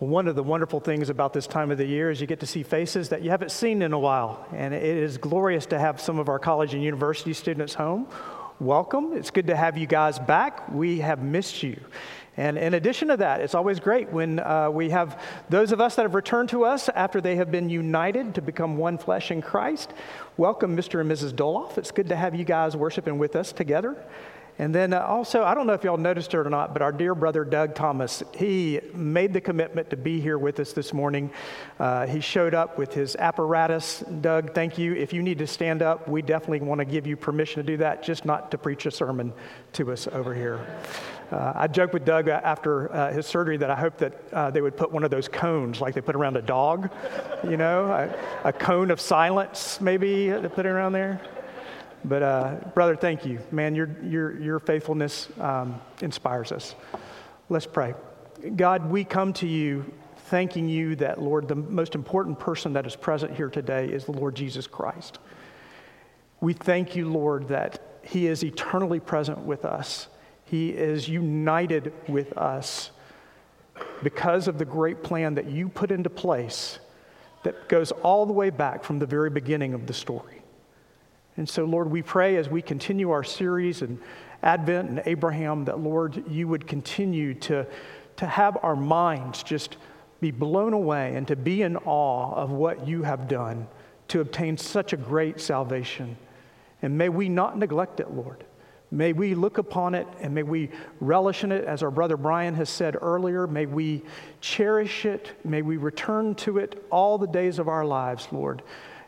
One of the wonderful things about this time of the year is you get to see faces that you haven't seen in a while, and it is glorious to have some of our college and university students home. Welcome. It's good to have you guys back. We have missed you. And in addition to that, it's always great when we have those of us that have returned to us after they have been united to become one flesh in Christ. Welcome, Mr. and Mrs. Doloff. It's good to have you guys worshiping with us together. And then also, I don't know if y'all noticed it or not, but our dear brother Doug Thomas, he made the commitment to be here with us this morning. He showed up with his apparatus. Doug, thank you. If you need to stand up, we definitely want to give you permission to do that, just not to preach a sermon to us over here. I joked with Doug after his surgery that I hope that they would put one of those cones like they put around a dog, you know, a cone of silence maybe to put around there. But brother, thank you, man. Your faithfulness inspires us. Let's pray. God, we come to you thanking you that, Lord, the most important person that is present here today is the Lord Jesus Christ. We thank you, Lord, that he is eternally present with us. He is united with us because of the great plan that you put into place that goes all the way back from the very beginning of the story. And so, Lord, we pray as we continue our series in Advent and Abraham that, Lord, you would continue to have our minds just be blown away and to be in awe of what you have done to obtain such a great salvation. And may we not neglect it, Lord. May we look upon it and may we relish in it. As our brother Brian has said earlier, may we cherish it. May we return to it all the days of our lives, Lord,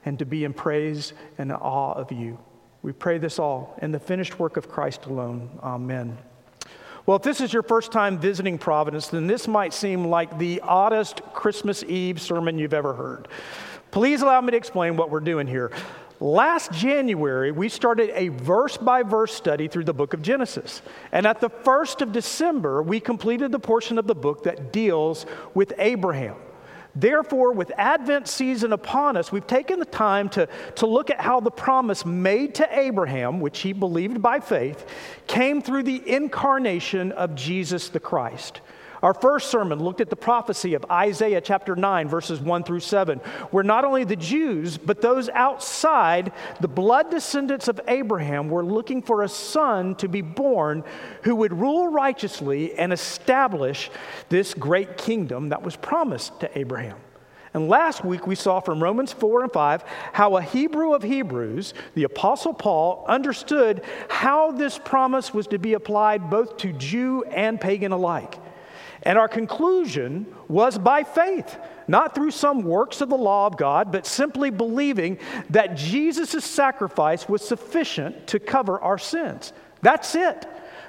and to be in praise and awe of you. We pray this all in the finished work of Christ alone. Amen. Well, if this is your first time visiting Providence, then this might seem like the oddest Christmas Eve sermon you've ever heard. Please allow me to explain what we're doing here. Last January, we started a verse-by-verse study through the book of Genesis. And at the 1st of December, we completed the portion of the book that deals with Abraham. Therefore, with Advent season upon us, we've taken the time to look at how the promise made to Abraham, which he believed by faith, came through the incarnation of Jesus the Christ. Our first sermon looked at the prophecy of Isaiah chapter 9, verses 1 through 7, where not only the Jews, but those outside, the blood descendants of Abraham, were looking for a son to be born who would rule righteously and establish this great kingdom that was promised to Abraham. And last week we saw from Romans 4 and 5 how a Hebrew of Hebrews, the Apostle Paul, understood how this promise was to be applied both to Jew and pagan alike. And our conclusion was by faith, not through some works of the law of God, but simply believing that Jesus' sacrifice was sufficient to cover our sins. That's it.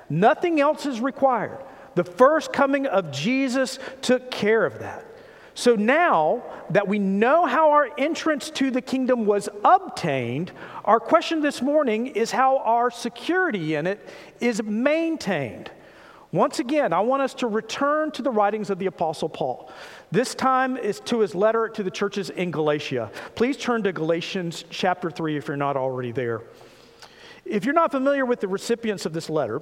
Nothing else is required. The first coming of Jesus took care of that. So now that we know how our entrance to the kingdom was obtained, our question this morning is how our security in it is maintained. Once again, I want us to return to the writings of the Apostle Paul. This time is to his letter to the churches in Galatia. Please turn to Galatians chapter 3 if you're not already there. If you're not familiar with the recipients of this letter,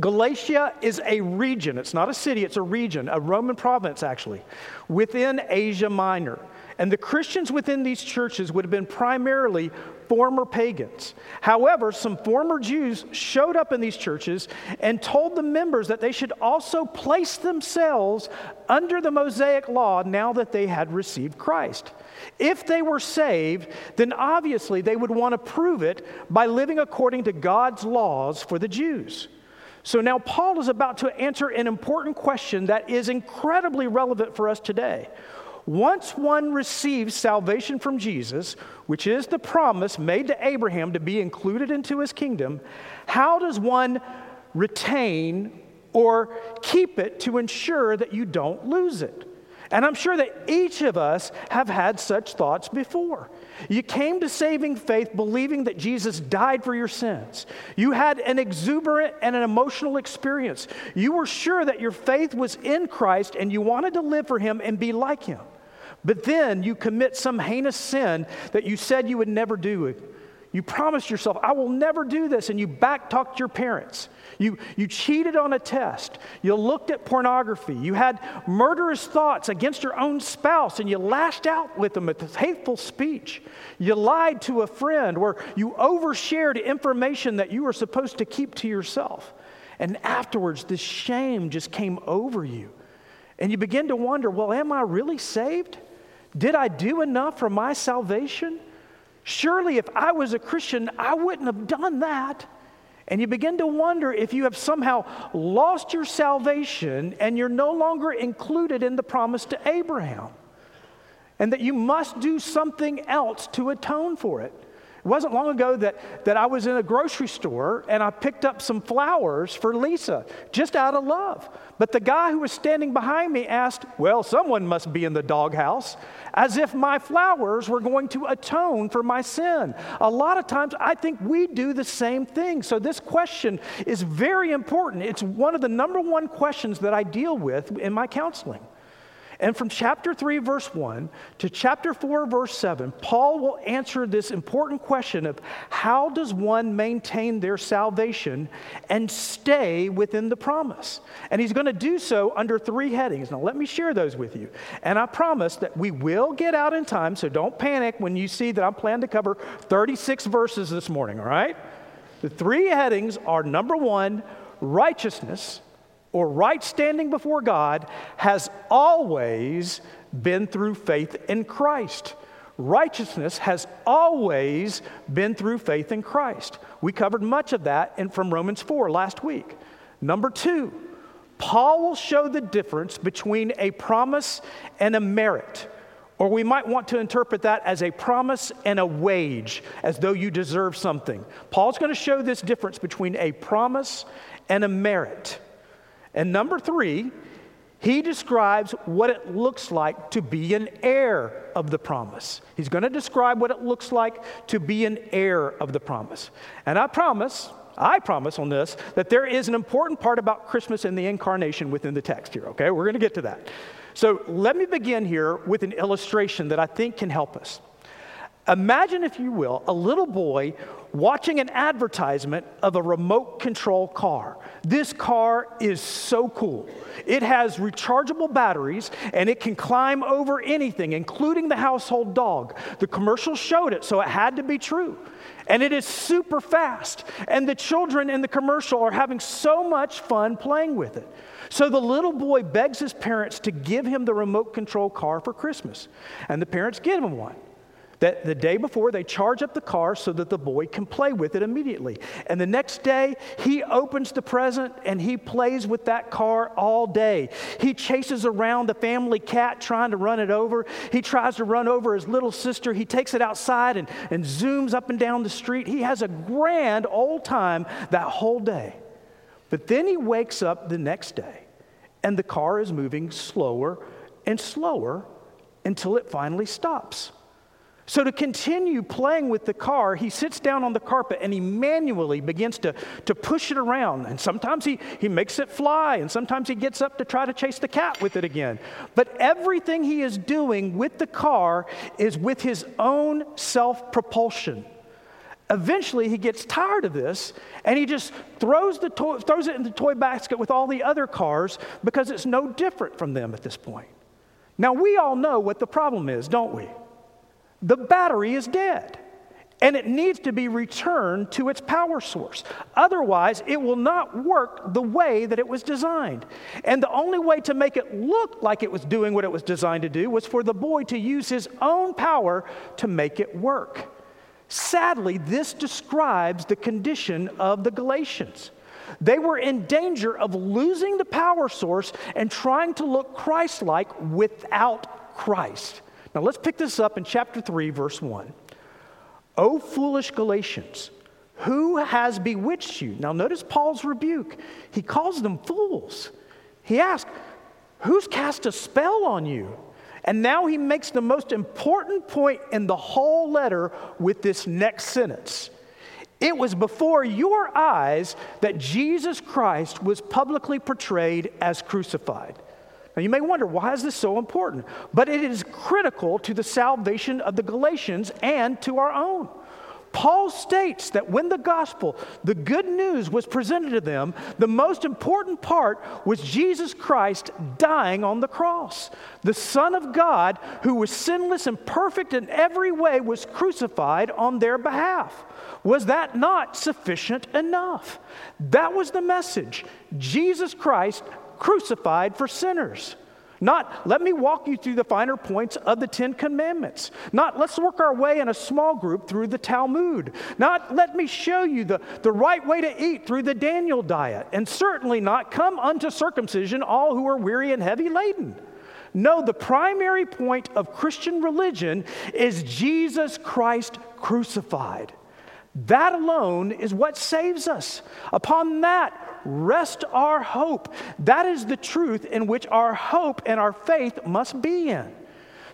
Galatia is a region. It's not a city, it's a region, a Roman province actually, within Asia Minor. And the Christians within these churches would have been primarily former pagans. However, some former Jews showed up in these churches and told the members that they should also place themselves under the Mosaic law now that they had received Christ. If they were saved, then obviously they would want to prove it by living according to God's laws for the Jews. So now Paul is about to answer an important question that is incredibly relevant for us today. Once one receives salvation from Jesus, which is the promise made to Abraham to be included into his kingdom, how does one retain or keep it to ensure that you don't lose it? And I'm sure that each of us have had such thoughts before. You came to saving faith believing that Jesus died for your sins. You had an exuberant and an emotional experience. You were sure that your faith was in Christ and you wanted to live for him and be like him. But then you commit some heinous sin that you said you would never do. You promised yourself, I will never do this, and you back-talked your parents. You cheated on a test. You looked at pornography. You had murderous thoughts against your own spouse, and you lashed out with them with hateful speech. You lied to a friend, or you overshared information that you were supposed to keep to yourself. And afterwards, this shame just came over you. And you begin to wonder, well, am I really saved? Did I do enough for my salvation? Surely if I was a Christian, I wouldn't have done that. And you begin to wonder if you have somehow lost your salvation and you're no longer included in the promise to Abraham, and that you must do something else to atone for it. It wasn't long ago that I was in a grocery store and I picked up some flowers for Lisa just out of love. But the guy who was standing behind me asked, well, someone must be in the doghouse, as if my flowers were going to atone for my sin. A lot of times I think we do the same thing. So this question is very important. It's one of the number one questions that I deal with in my counseling. And from chapter 3, verse 1 to chapter 4, verse 7, Paul will answer this important question of how does one maintain their salvation and stay within the promise? And he's going to do so under three headings. Now, let me share those with you. And I promise that we will get out in time, so don't panic when you see that I'm planning to cover 36 verses this morning, all right? The three headings are, number one, righteousness, or right standing before God, has always been through faith in Christ. Righteousness has always been through faith in Christ. We covered much of that from Romans 4 last week. Number two, Paul will show the difference between a promise and a merit. Or we might want to interpret that as a promise and a wage, as though you deserve something. Paul's going to show this difference between a promise and a merit. And number three, he describes what it looks like to be an heir of the promise. He's going to describe what it looks like to be an heir of the promise. And I promise on this, that there is an important part about Christmas and the incarnation within the text here, okay? We're going to get to that. So let me begin here with an illustration that I think can help us. Imagine, if you will, a little boy watching an advertisement of a remote control car. This car is so cool. It has rechargeable batteries and it can climb over anything, including the household dog. The commercial showed it, so it had to be true. And it is super fast. And the children in the commercial are having so much fun playing with it. So the little boy begs his parents to give him the remote control car for Christmas. And the parents give him one. That the day before, they charge up the car so that the boy can play with it immediately. And the next day, he opens the present and he plays with that car all day. He chases around the family cat trying to run it over. He tries to run over his little sister. He takes it outside and zooms up and down the street. He has a grand old time that whole day. But then he wakes up the next day and the car is moving slower and slower until it finally stops. So to continue playing with the car, he sits down on the carpet and he manually begins to push it around. And sometimes he makes it fly, and sometimes he gets up to try to chase the cat with it again. But everything he is doing with the car is with his own self-propulsion. Eventually, he gets tired of this, and he just throws it in the toy basket with all the other cars because it's no different from them at this point. Now, we all know what the problem is, don't we? The battery is dead, and it needs to be returned to its power source. Otherwise, it will not work the way that it was designed. And the only way to make it look like it was doing what it was designed to do was for the boy to use his own power to make it work. Sadly, this describes the condition of the Galatians. They were in danger of losing the power source and trying to look Christ-like without Christ. Now, let's pick this up in chapter 3, verse 1. O foolish Galatians, who has bewitched you? Now, notice Paul's rebuke. He calls them fools. He asks, who's cast a spell on you? And now he makes the most important point in the whole letter with this next sentence. It was before your eyes that Jesus Christ was publicly portrayed as crucified. Now, you may wonder, why is this so important? But it is critical to the salvation of the Galatians and to our own. Paul states that when the gospel, the good news, was presented to them, the most important part was Jesus Christ dying on the cross. The Son of God, who was sinless and perfect in every way, was crucified on their behalf. Was that not sufficient enough? That was the message. Jesus Christ crucified for sinners. Not, let me walk you through the finer points of the Ten Commandments. Not, let's work our way in a small group through the Talmud. Not, let me show you the right way to eat through the Daniel diet. And certainly not, come unto circumcision all who are weary and heavy laden. No, the primary point of Christian religion is Jesus Christ crucified. That alone is what saves us. Upon that rest our hope. That is the truth in which our hope and our faith must be in.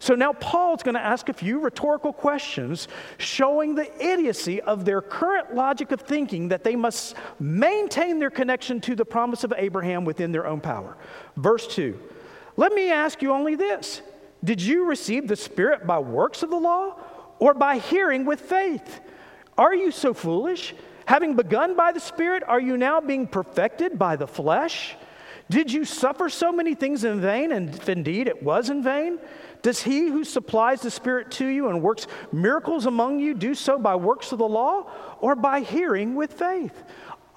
So now Paul's going to ask a few rhetorical questions showing the idiocy of their current logic of thinking that they must maintain their connection to the promise of Abraham within their own power. Verse 2, let me ask you only this. Did you receive the Spirit by works of the law or by hearing with faith? Are you so foolish? Having begun by the Spirit, are you now being perfected by the flesh? Did you suffer so many things in vain? And if indeed it was in vain, does he who supplies the Spirit to you and works miracles among you do so by works of the law or by hearing with faith?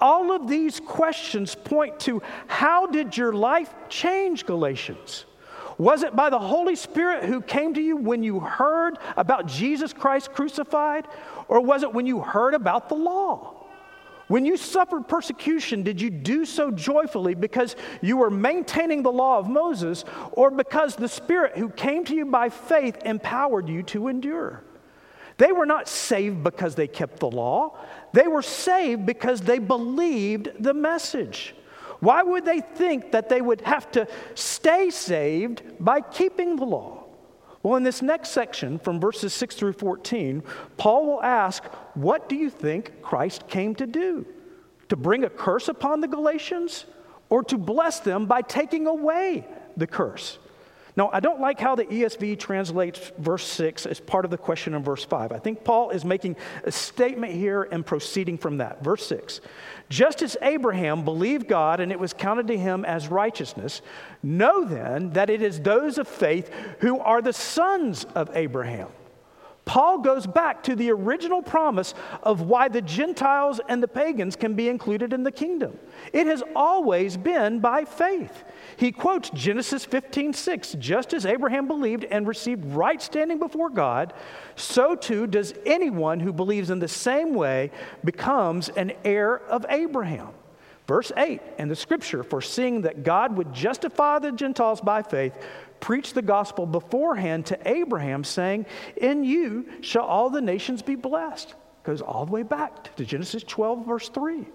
All of these questions point to, how did your life change, Galatians? Was it by the Holy Spirit who came to you when you heard about Jesus Christ crucified? Or was it when you heard about the law? When you suffered persecution, did you do so joyfully because you were maintaining the law of Moses, or because the Spirit who came to you by faith empowered you to endure? They were not saved because they kept the law. They were saved because they believed the message. Why would they think that they would have to stay saved by keeping the law? Well, in this next section, from verses 6 through 14, Paul will ask, what do you think Christ came to do? To bring a curse upon the Galatians, or to bless them by taking away the curse? Now, I don't like how the ESV translates verse 6 as part of the question in verse 5. I think Paul is making a statement here and proceeding from that. Verse 6, just as Abraham believed God and it was counted to him as righteousness, know then that it is those of faith who are the sons of Abraham. Paul goes back to the original promise of why the Gentiles and the pagans can be included in the kingdom. It has always been by faith. He quotes Genesis 15:6, just as Abraham believed and received right standing before God, so too does anyone who believes in the same way becomes an heir of Abraham. Verse 8, and the scripture, foreseeing that God would justify the Gentiles by faith, preached the gospel beforehand to Abraham, saying, in you shall all the nations be blessed. Goes all the way back to Genesis 12, verse 3.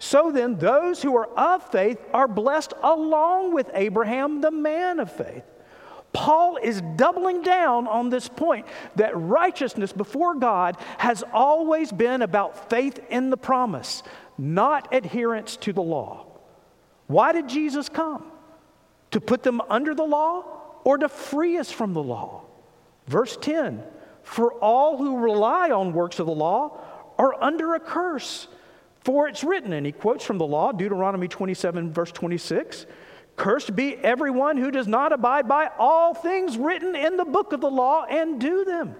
So then, those who are of faith are blessed along with Abraham, the man of faith. Paul is doubling down on this point that righteousness before God has always been about faith in the promise, not adherence to the law. Why did Jesus come? To put them under the law or to free us from the law? Verse 10, for all who rely on works of the law are under a curse, for it's written, and he quotes from the law, Deuteronomy 27, verse 26, cursed be everyone who does not abide by all things written in the book of the law and do them.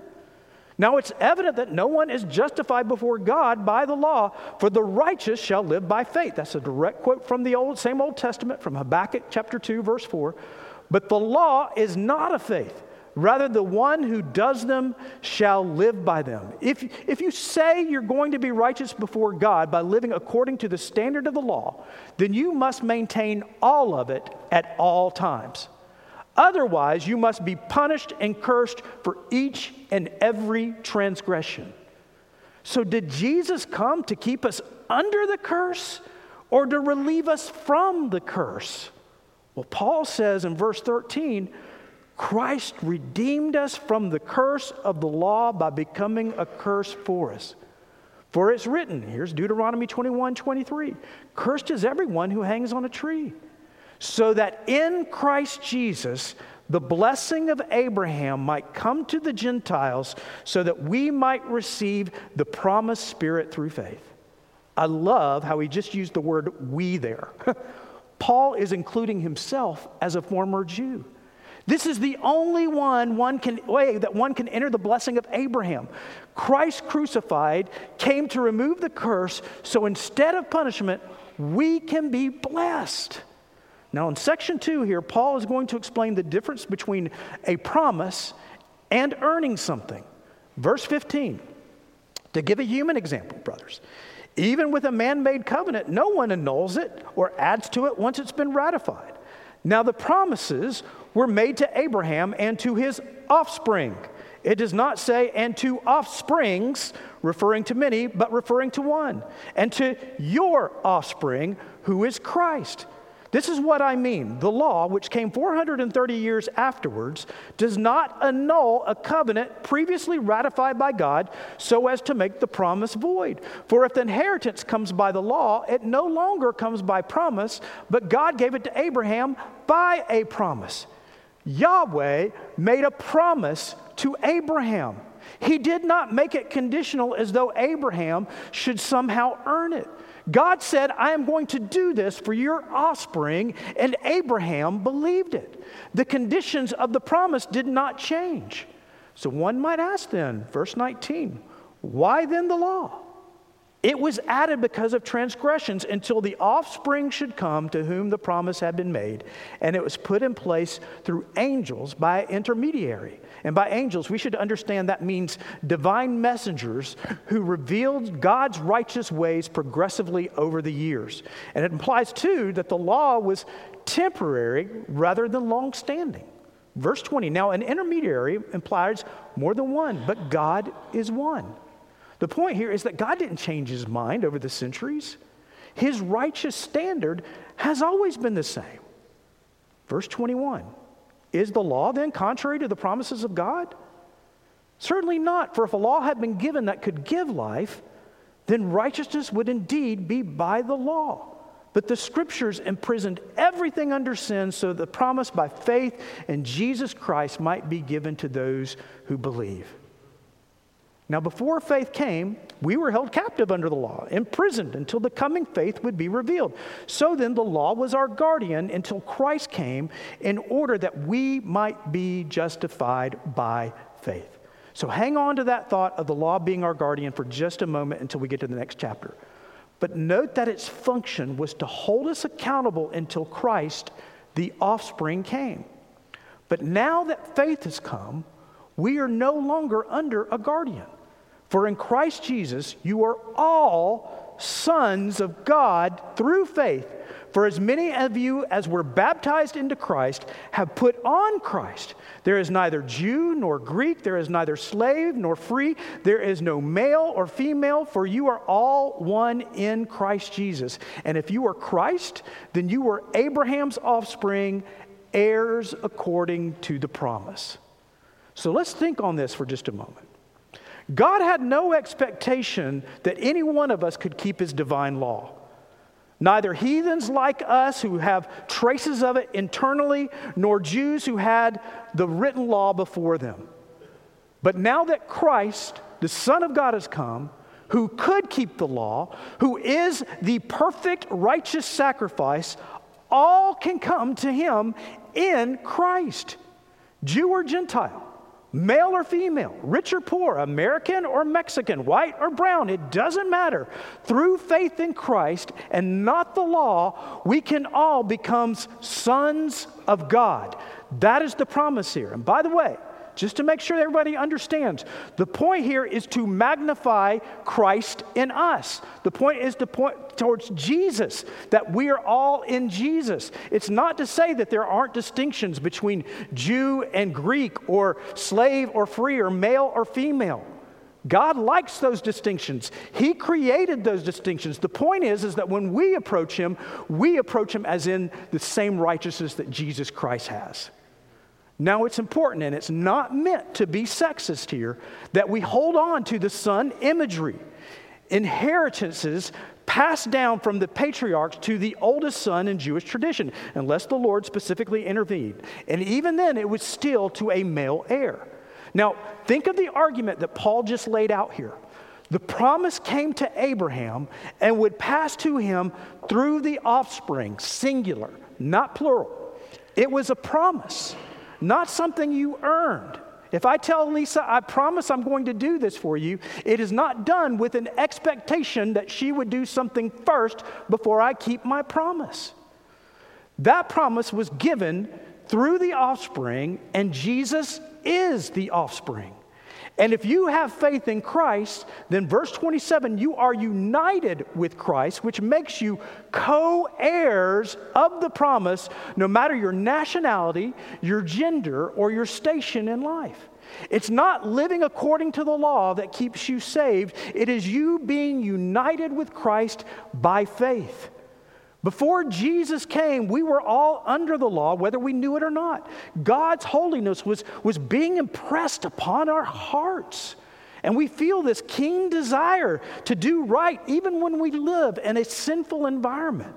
Now it's evident that no one is justified before God by the law, for the righteous shall live by faith. That's a direct quote from the Old Testament, from Habakkuk chapter 2, verse 4. But the law is not of faith. Rather, the one who does them shall live by them. If you say you're going to be righteous before God by living according to the standard of the law, then you must maintain all of it at all times. Otherwise, you must be punished and cursed for each and every transgression. So did Jesus come to keep us under the curse or to relieve us from the curse? Well, Paul says in verse 13, Christ redeemed us from the curse of the law by becoming a curse for us. For it's written, here's Deuteronomy 21:23, cursed is everyone who hangs on a tree. So that in Christ Jesus, the blessing of Abraham might come to the Gentiles so that we might receive the promised Spirit through faith. I love how he just used the word we there. Paul is including himself as a former Jew. This is the only way that one can enter the blessing of Abraham. Christ crucified came to remove the curse, so instead of punishment, we can be blessed. Now in section 2 here, Paul is going to explain the difference between a promise and earning something. Verse 15, to give a human example, brothers, even with a man-made covenant, no one annuls it or adds to it once it's been ratified. Now the promises were made to Abraham and to his offspring. It does not say, and to offsprings, referring to many, but referring to one, and to your offspring, who is Christ. This is what I mean. The law, which came 430 years afterwards, does not annul a covenant previously ratified by God so as to make the promise void. For if the inheritance comes by the law, it no longer comes by promise, but God gave it to Abraham by a promise. Yahweh made a promise to Abraham. He did not make it conditional as though Abraham should somehow earn it. God said, I am going to do this for your offspring, and Abraham believed it. The conditions of the promise did not change. So one might ask then, verse 19, why then the law? It was added because of transgressions until the offspring should come to whom the promise had been made, and it was put in place through angels by intermediary. And by angels, we should understand that means divine messengers who revealed God's righteous ways progressively over the years. And it implies, too, that the law was temporary rather than long-standing. Verse 20, now an intermediary implies more than one, but God is one. The point here is that God didn't change his mind over the centuries. His righteous standard has always been the same. Verse 21, is the law then contrary to the promises of God? Certainly not, for if a law had been given that could give life, then righteousness would indeed be by the law. But the Scriptures imprisoned everything under sin so the promise by faith in Jesus Christ might be given to those who believe. Now, before faith came, we were held captive under the law, imprisoned until the coming faith would be revealed. So then the law was our guardian until Christ came in order that we might be justified by faith. So hang on to that thought of the law being our guardian for just a moment until we get to the next chapter. But note that its function was to hold us accountable until Christ, the offspring, came. But now that faith has come, we are no longer under a guardian. For in Christ Jesus, you are all sons of God through faith. For as many of you as were baptized into Christ have put on Christ. There is neither Jew nor Greek. There is neither slave nor free. There is no male or female, for you are all one in Christ Jesus. And if you are Christ, then you are Abraham's offspring, heirs according to the promise. So let's think on this for just a moment. God had no expectation that any one of us could keep his divine law. Neither heathens like us who have traces of it internally, nor Jews who had the written law before them. But now that Christ, the Son of God, has come, who could keep the law, who is the perfect righteous sacrifice, all can come to him in Christ, Jew or Gentile. Male or female, rich or poor, American or Mexican, white or brown, it doesn't matter. Through faith in Christ and not the law, we can all become sons of God. That is the promise here. And by the way, just to make sure everybody understands, the point here is to magnify Christ in us. The point is to point towards Jesus, that we are all in Jesus. It's not to say that there aren't distinctions between Jew and Greek or slave or free or male or female. God likes those distinctions. He created those distinctions. The point is that when we approach him as in the same righteousness that Jesus Christ has. Now, it's important, and it's not meant to be sexist here, that we hold on to the son imagery. Inheritances passed down from the patriarchs to the oldest son in Jewish tradition, unless the Lord specifically intervened. And even then, it was still to a male heir. Now, think of the argument that Paul just laid out here. The promise came to Abraham and would pass to him through the offspring, singular, not plural. It was a promise, not something you earned. If I tell Lisa, I promise I'm going to do this for you, it is not done with an expectation that she would do something first before I keep my promise. That promise was given through the offspring, and Jesus is the offspring. And if you have faith in Christ, then verse 27, you are united with Christ, which makes you co-heirs of the promise, no matter your nationality, your gender, or your station in life. It's not living according to the law that keeps you saved. It is you being united with Christ by faith. Before Jesus came, we were all under the law, whether we knew it or not. God's holiness was being impressed upon our hearts. And we feel this keen desire to do right, even when we live in a sinful environment.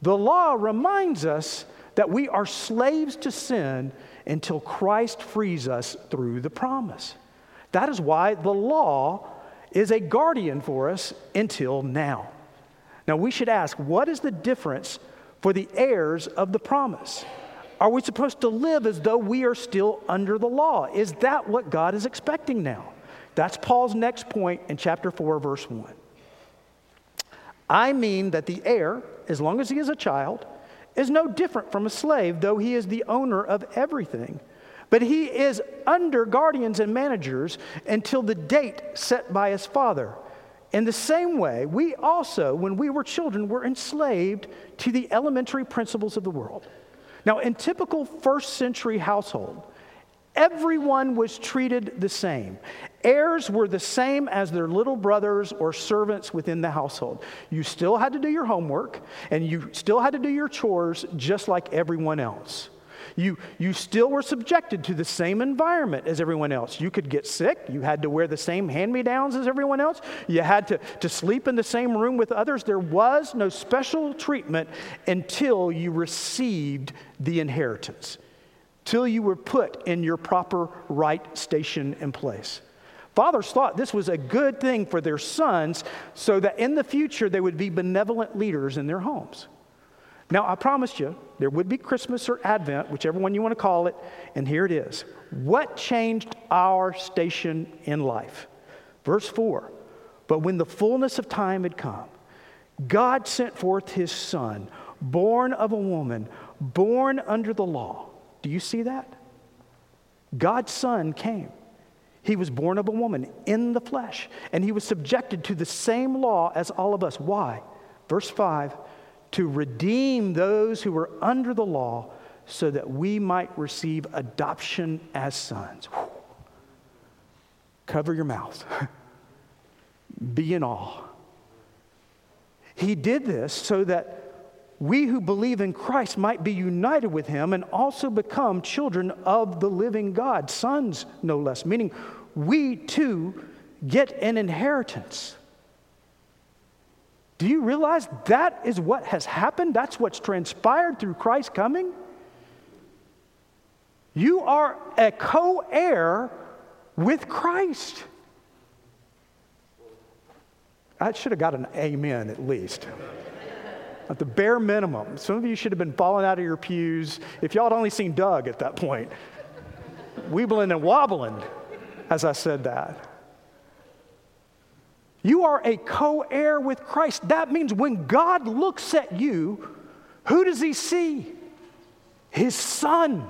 The law reminds us that we are slaves to sin until Christ frees us through the promise. That is why the law is a guardian for us until now. Now, we should ask, what is the difference for the heirs of the promise? Are we supposed to live as though we are still under the law? Is that what God is expecting now? That's Paul's next point in chapter 4, verse 1. I mean that the heir, as long as he is a child, is no different from a slave, though he is the owner of everything. But he is under guardians and managers until the date set by his father. In the same way, we also, when we were children, were enslaved to the elementary principles of the world. Now, in typical first century household, everyone was treated the same. Heirs were the same as their little brothers or servants within the household. You still had to do your homework, and you still had to do your chores just like everyone else. You still were subjected to the same environment as everyone else. You could get sick. You had to wear the same hand-me-downs as everyone else. You had to sleep in the same room with others. There was no special treatment until you received the inheritance, till you were put in your proper right station and place. Fathers thought this was a good thing for their sons so that in the future they would be benevolent leaders in their homes. Now, I promised you, there would be Christmas or Advent, whichever one you want to call it, and here it is. What changed our station in life? Verse 4, but when the fullness of time had come, God sent forth his son, born of a woman, born under the law. Do you see that? God's son came. He was born of a woman in the flesh, and he was subjected to the same law as all of us. Why? Verse 5, to redeem those who were under the law so that we might receive adoption as sons. Whew. Cover your mouth. Be in awe. He did this so that we who believe in Christ might be united with him and also become children of the living God, sons no less, meaning we too get an inheritance. Do you realize that is what has happened? That's what's transpired through Christ's coming? You are a co-heir with Christ. I should have got an amen at least. At the bare minimum. Some of you should have been falling out of your pews if y'all had only seen Doug at that point. Weebling and wobbling as I said that. You are a co-heir with Christ. That means when God looks at you, who does he see? His son.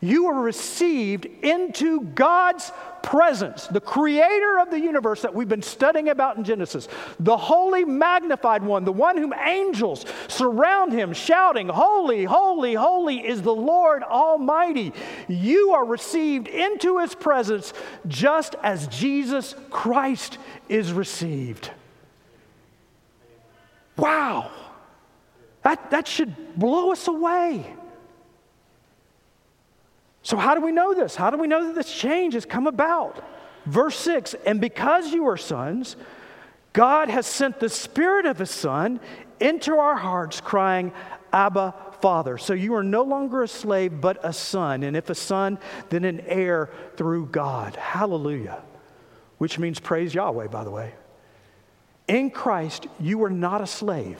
You are received into God's presence, the creator of the universe that we've been studying about in Genesis, the holy magnified one, the one whom angels surround him, shouting, holy, holy, holy is the Lord Almighty. You are received into his presence just as Jesus Christ is received. Wow. That should blow us away. So how do we know this? How do we know that this change has come about? Verse 6, and because you are sons, God has sent the Spirit of His Son into our hearts crying, Abba, Father. So you are no longer a slave, but a son. And if a son, then an heir through God. Hallelujah. Which means praise Yahweh, by the way. In Christ, you are not a slave.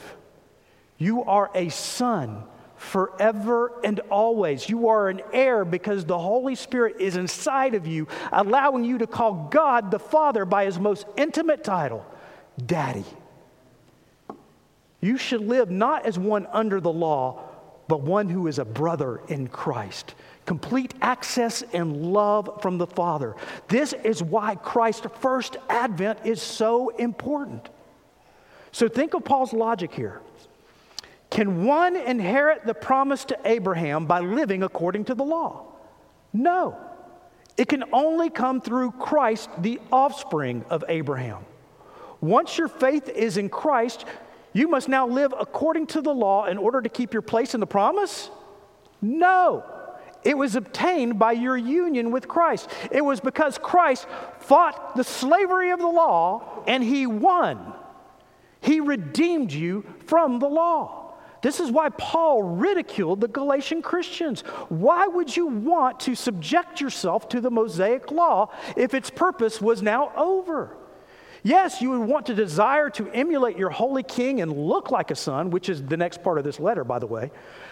You are a son forever and always. You are an heir because the Holy Spirit is inside of you, allowing you to call God the Father by His most intimate title, Daddy. You should live not as one under the law, but one who is a brother in Christ. Complete access and love from the Father. This is why Christ's first advent is so important. So think of Paul's logic here. Can one inherit the promise to Abraham by living according to the law? No. It can only come through Christ, the offspring of Abraham. Once your faith is in Christ, you must now live according to the law in order to keep your place in the promise? No. It was obtained by your union with Christ. It was because Christ fought the slavery of the law and He won. He redeemed you from the law. This is why Paul ridiculed the Galatian Christians. Why would you want to subject yourself to the Mosaic law if its purpose was now over? Yes, you would want to desire to emulate your holy king and look like a son, which is the next part of this letter, by the way.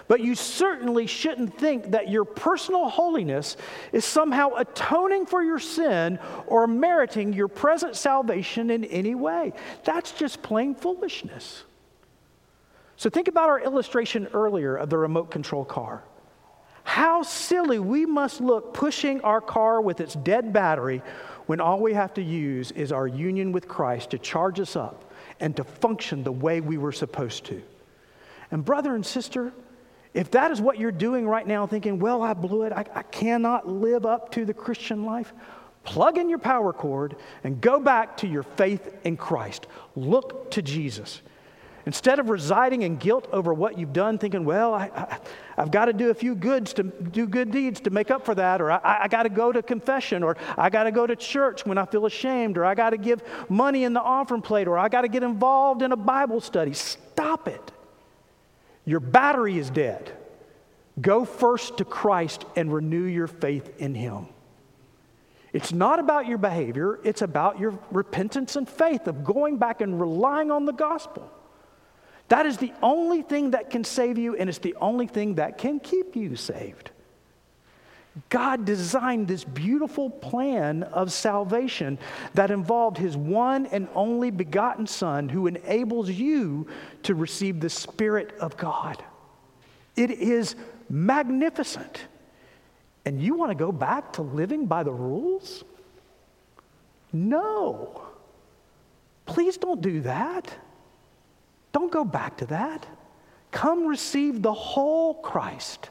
But you certainly shouldn't think that your personal holiness is somehow atoning for your sin or meriting your present salvation in any way. That's just plain foolishness. So think about our illustration earlier of the remote control car. How silly we must look pushing our car with its dead battery when all we have to use is our union with Christ to charge us up and to function the way we were supposed to. And brother and sister, if that is what you're doing right now, thinking, well, I blew it, I cannot live up to the Christian life, plug in your power cord and go back to your faith in Christ. Look to Jesus. Instead of residing in guilt over what you've done, thinking, well, I've got to do a few good deeds to make up for that, or I got to go to confession, or I got to go to church when I feel ashamed, or I got to give money in the offering plate, or I got to get involved in a Bible study. Stop it. Your battery is dead. Go first to Christ and renew your faith in Him. It's not about your behavior. It's about your repentance and faith of going back and relying on the gospel. That is the only thing that can save you, and it's the only thing that can keep you saved. God designed this beautiful plan of salvation that involved His one and only begotten Son who enables you to receive the Spirit of God. It is magnificent. And you want to go back to living by the rules? No. Please don't do that. Don't go back to that. Come receive the whole Christ,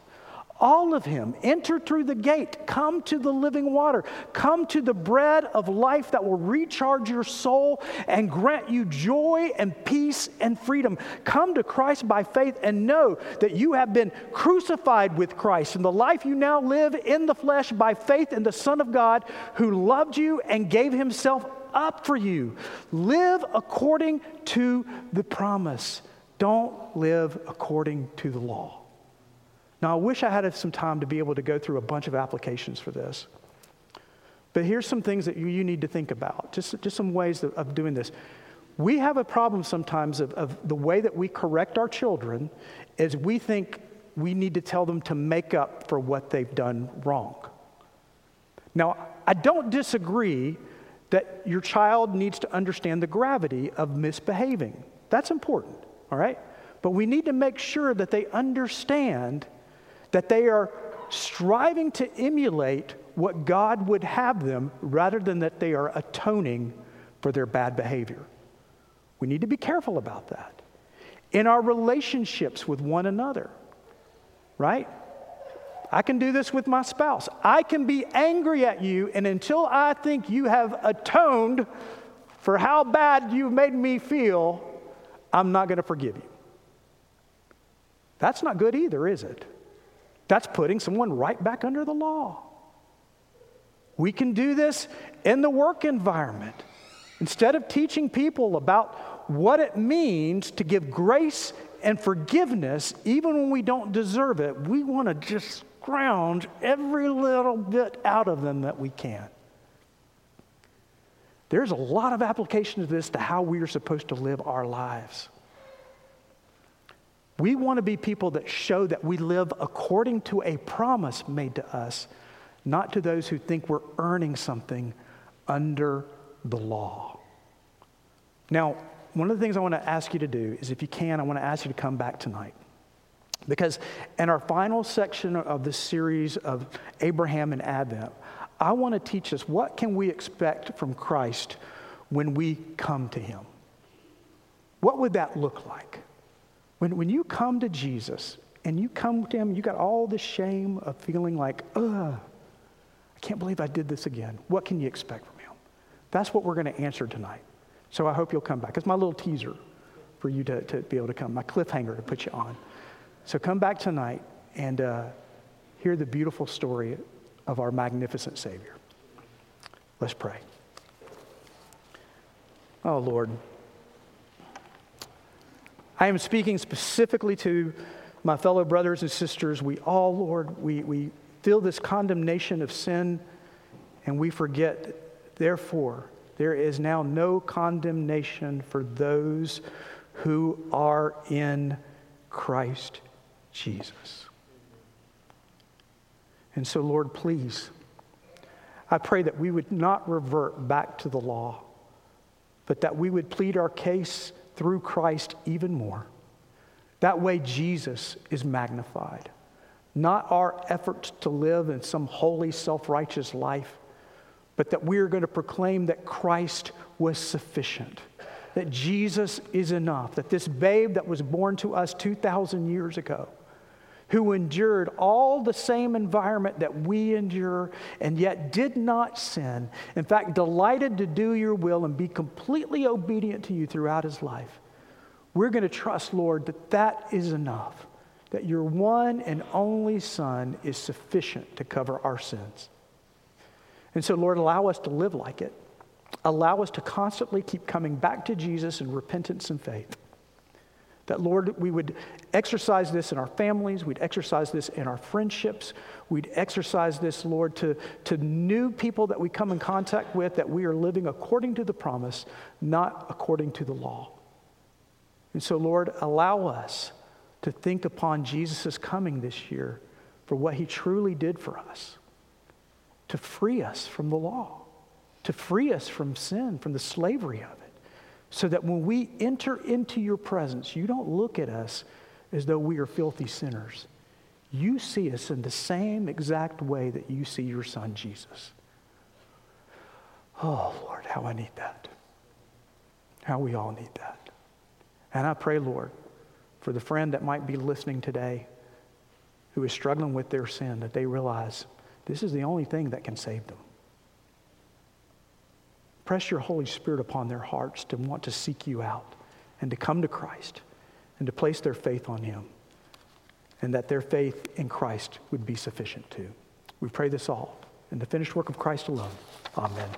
all of Him. Enter through the gate. Come to the living water. Come to the bread of life that will recharge your soul and grant you joy and peace and freedom. Come to Christ by faith and know that you have been crucified with Christ, and the life you now live in the flesh by faith in the Son of God who loved you and gave Himself up for you. Live according to the promise. Don't live according to the law. Now, I wish I had some time to be able to go through a bunch of applications for this. But here's some things that you need to think about, just some ways of doing this. We have a problem sometimes of the way that we correct our children is we think we need to tell them to make up for what they've done wrong. Now, I don't disagree that your child needs to understand the gravity of misbehaving. That's important, all right? But we need to make sure that they understand that they are striving to emulate what God would have them rather than that they are atoning for their bad behavior. We need to be careful about that. In our relationships with one another, right? I can do this with my spouse. I can be angry at you, and until I think you have atoned for how bad you've made me feel, I'm not going to forgive you. That's not good either, is it? That's putting someone right back under the law. We can do this in the work environment. Instead of teaching people about what it means to give grace and forgiveness, even when we don't deserve it, we want to just scrounge every little bit out of them that we can. There's a lot of application to this, to how we are supposed to live our lives. We want to be people that show that we live according to a promise made to us, not to those who think we're earning something under the law. Now, one of the things I want to ask you to do is, if you can, I want to ask you to come back tonight. Because in our final section of this series of Abraham and Advent, I want to teach us what can we expect from Christ when we come to him. What would that look like? When you come to Jesus and you come to him, you got all the shame of feeling like, I can't believe I did this again. What can you expect from him? That's what we're going to answer tonight. So I hope you'll come back. It's my little teaser for you to be able to come, my cliffhanger to put you on. So come back tonight and hear the beautiful story of our magnificent Savior. Let's pray. Oh, Lord, I am speaking specifically to my fellow brothers and sisters. We all, Lord, we feel this condemnation of sin, and we forget, therefore, there is now no condemnation for those who are in Christ Jesus. And so, Lord, please, I pray that we would not revert back to the law, but that we would plead our case through Christ even more. That way, Jesus is magnified. Not our efforts to live in some holy, self-righteous life, but that we are going to proclaim that Christ was sufficient, that Jesus is enough, that this babe that was born to us 2,000 years ago, who endured all the same environment that we endure and yet did not sin, in fact, delighted to do your will and be completely obedient to you throughout his life. We're going to trust, Lord, that that is enough, that your one and only Son is sufficient to cover our sins. And so, Lord, allow us to live like it. Allow us to constantly keep coming back to Jesus in repentance and faith. That, Lord, we would exercise this in our families. We'd exercise this in our friendships. We'd exercise this, Lord, to new people that we come in contact with, that we are living according to the promise, not according to the law. And so, Lord, allow us to think upon Jesus' coming this year for what he truly did for us, to free us from the law, to free us from sin, from the slavery of it, so that when we enter into your presence, you don't look at us as though we are filthy sinners. You see us in the same exact way that you see your Son, Jesus. Oh, Lord, how I need that. How we all need that. And I pray, Lord, for the friend that might be listening today who is struggling with their sin, that they realize this is the only thing that can save them. Press your Holy Spirit upon their hearts to want to seek you out and to come to Christ and to place their faith on him, and that their faith in Christ would be sufficient too. We pray this all in the finished work of Christ alone. Amen.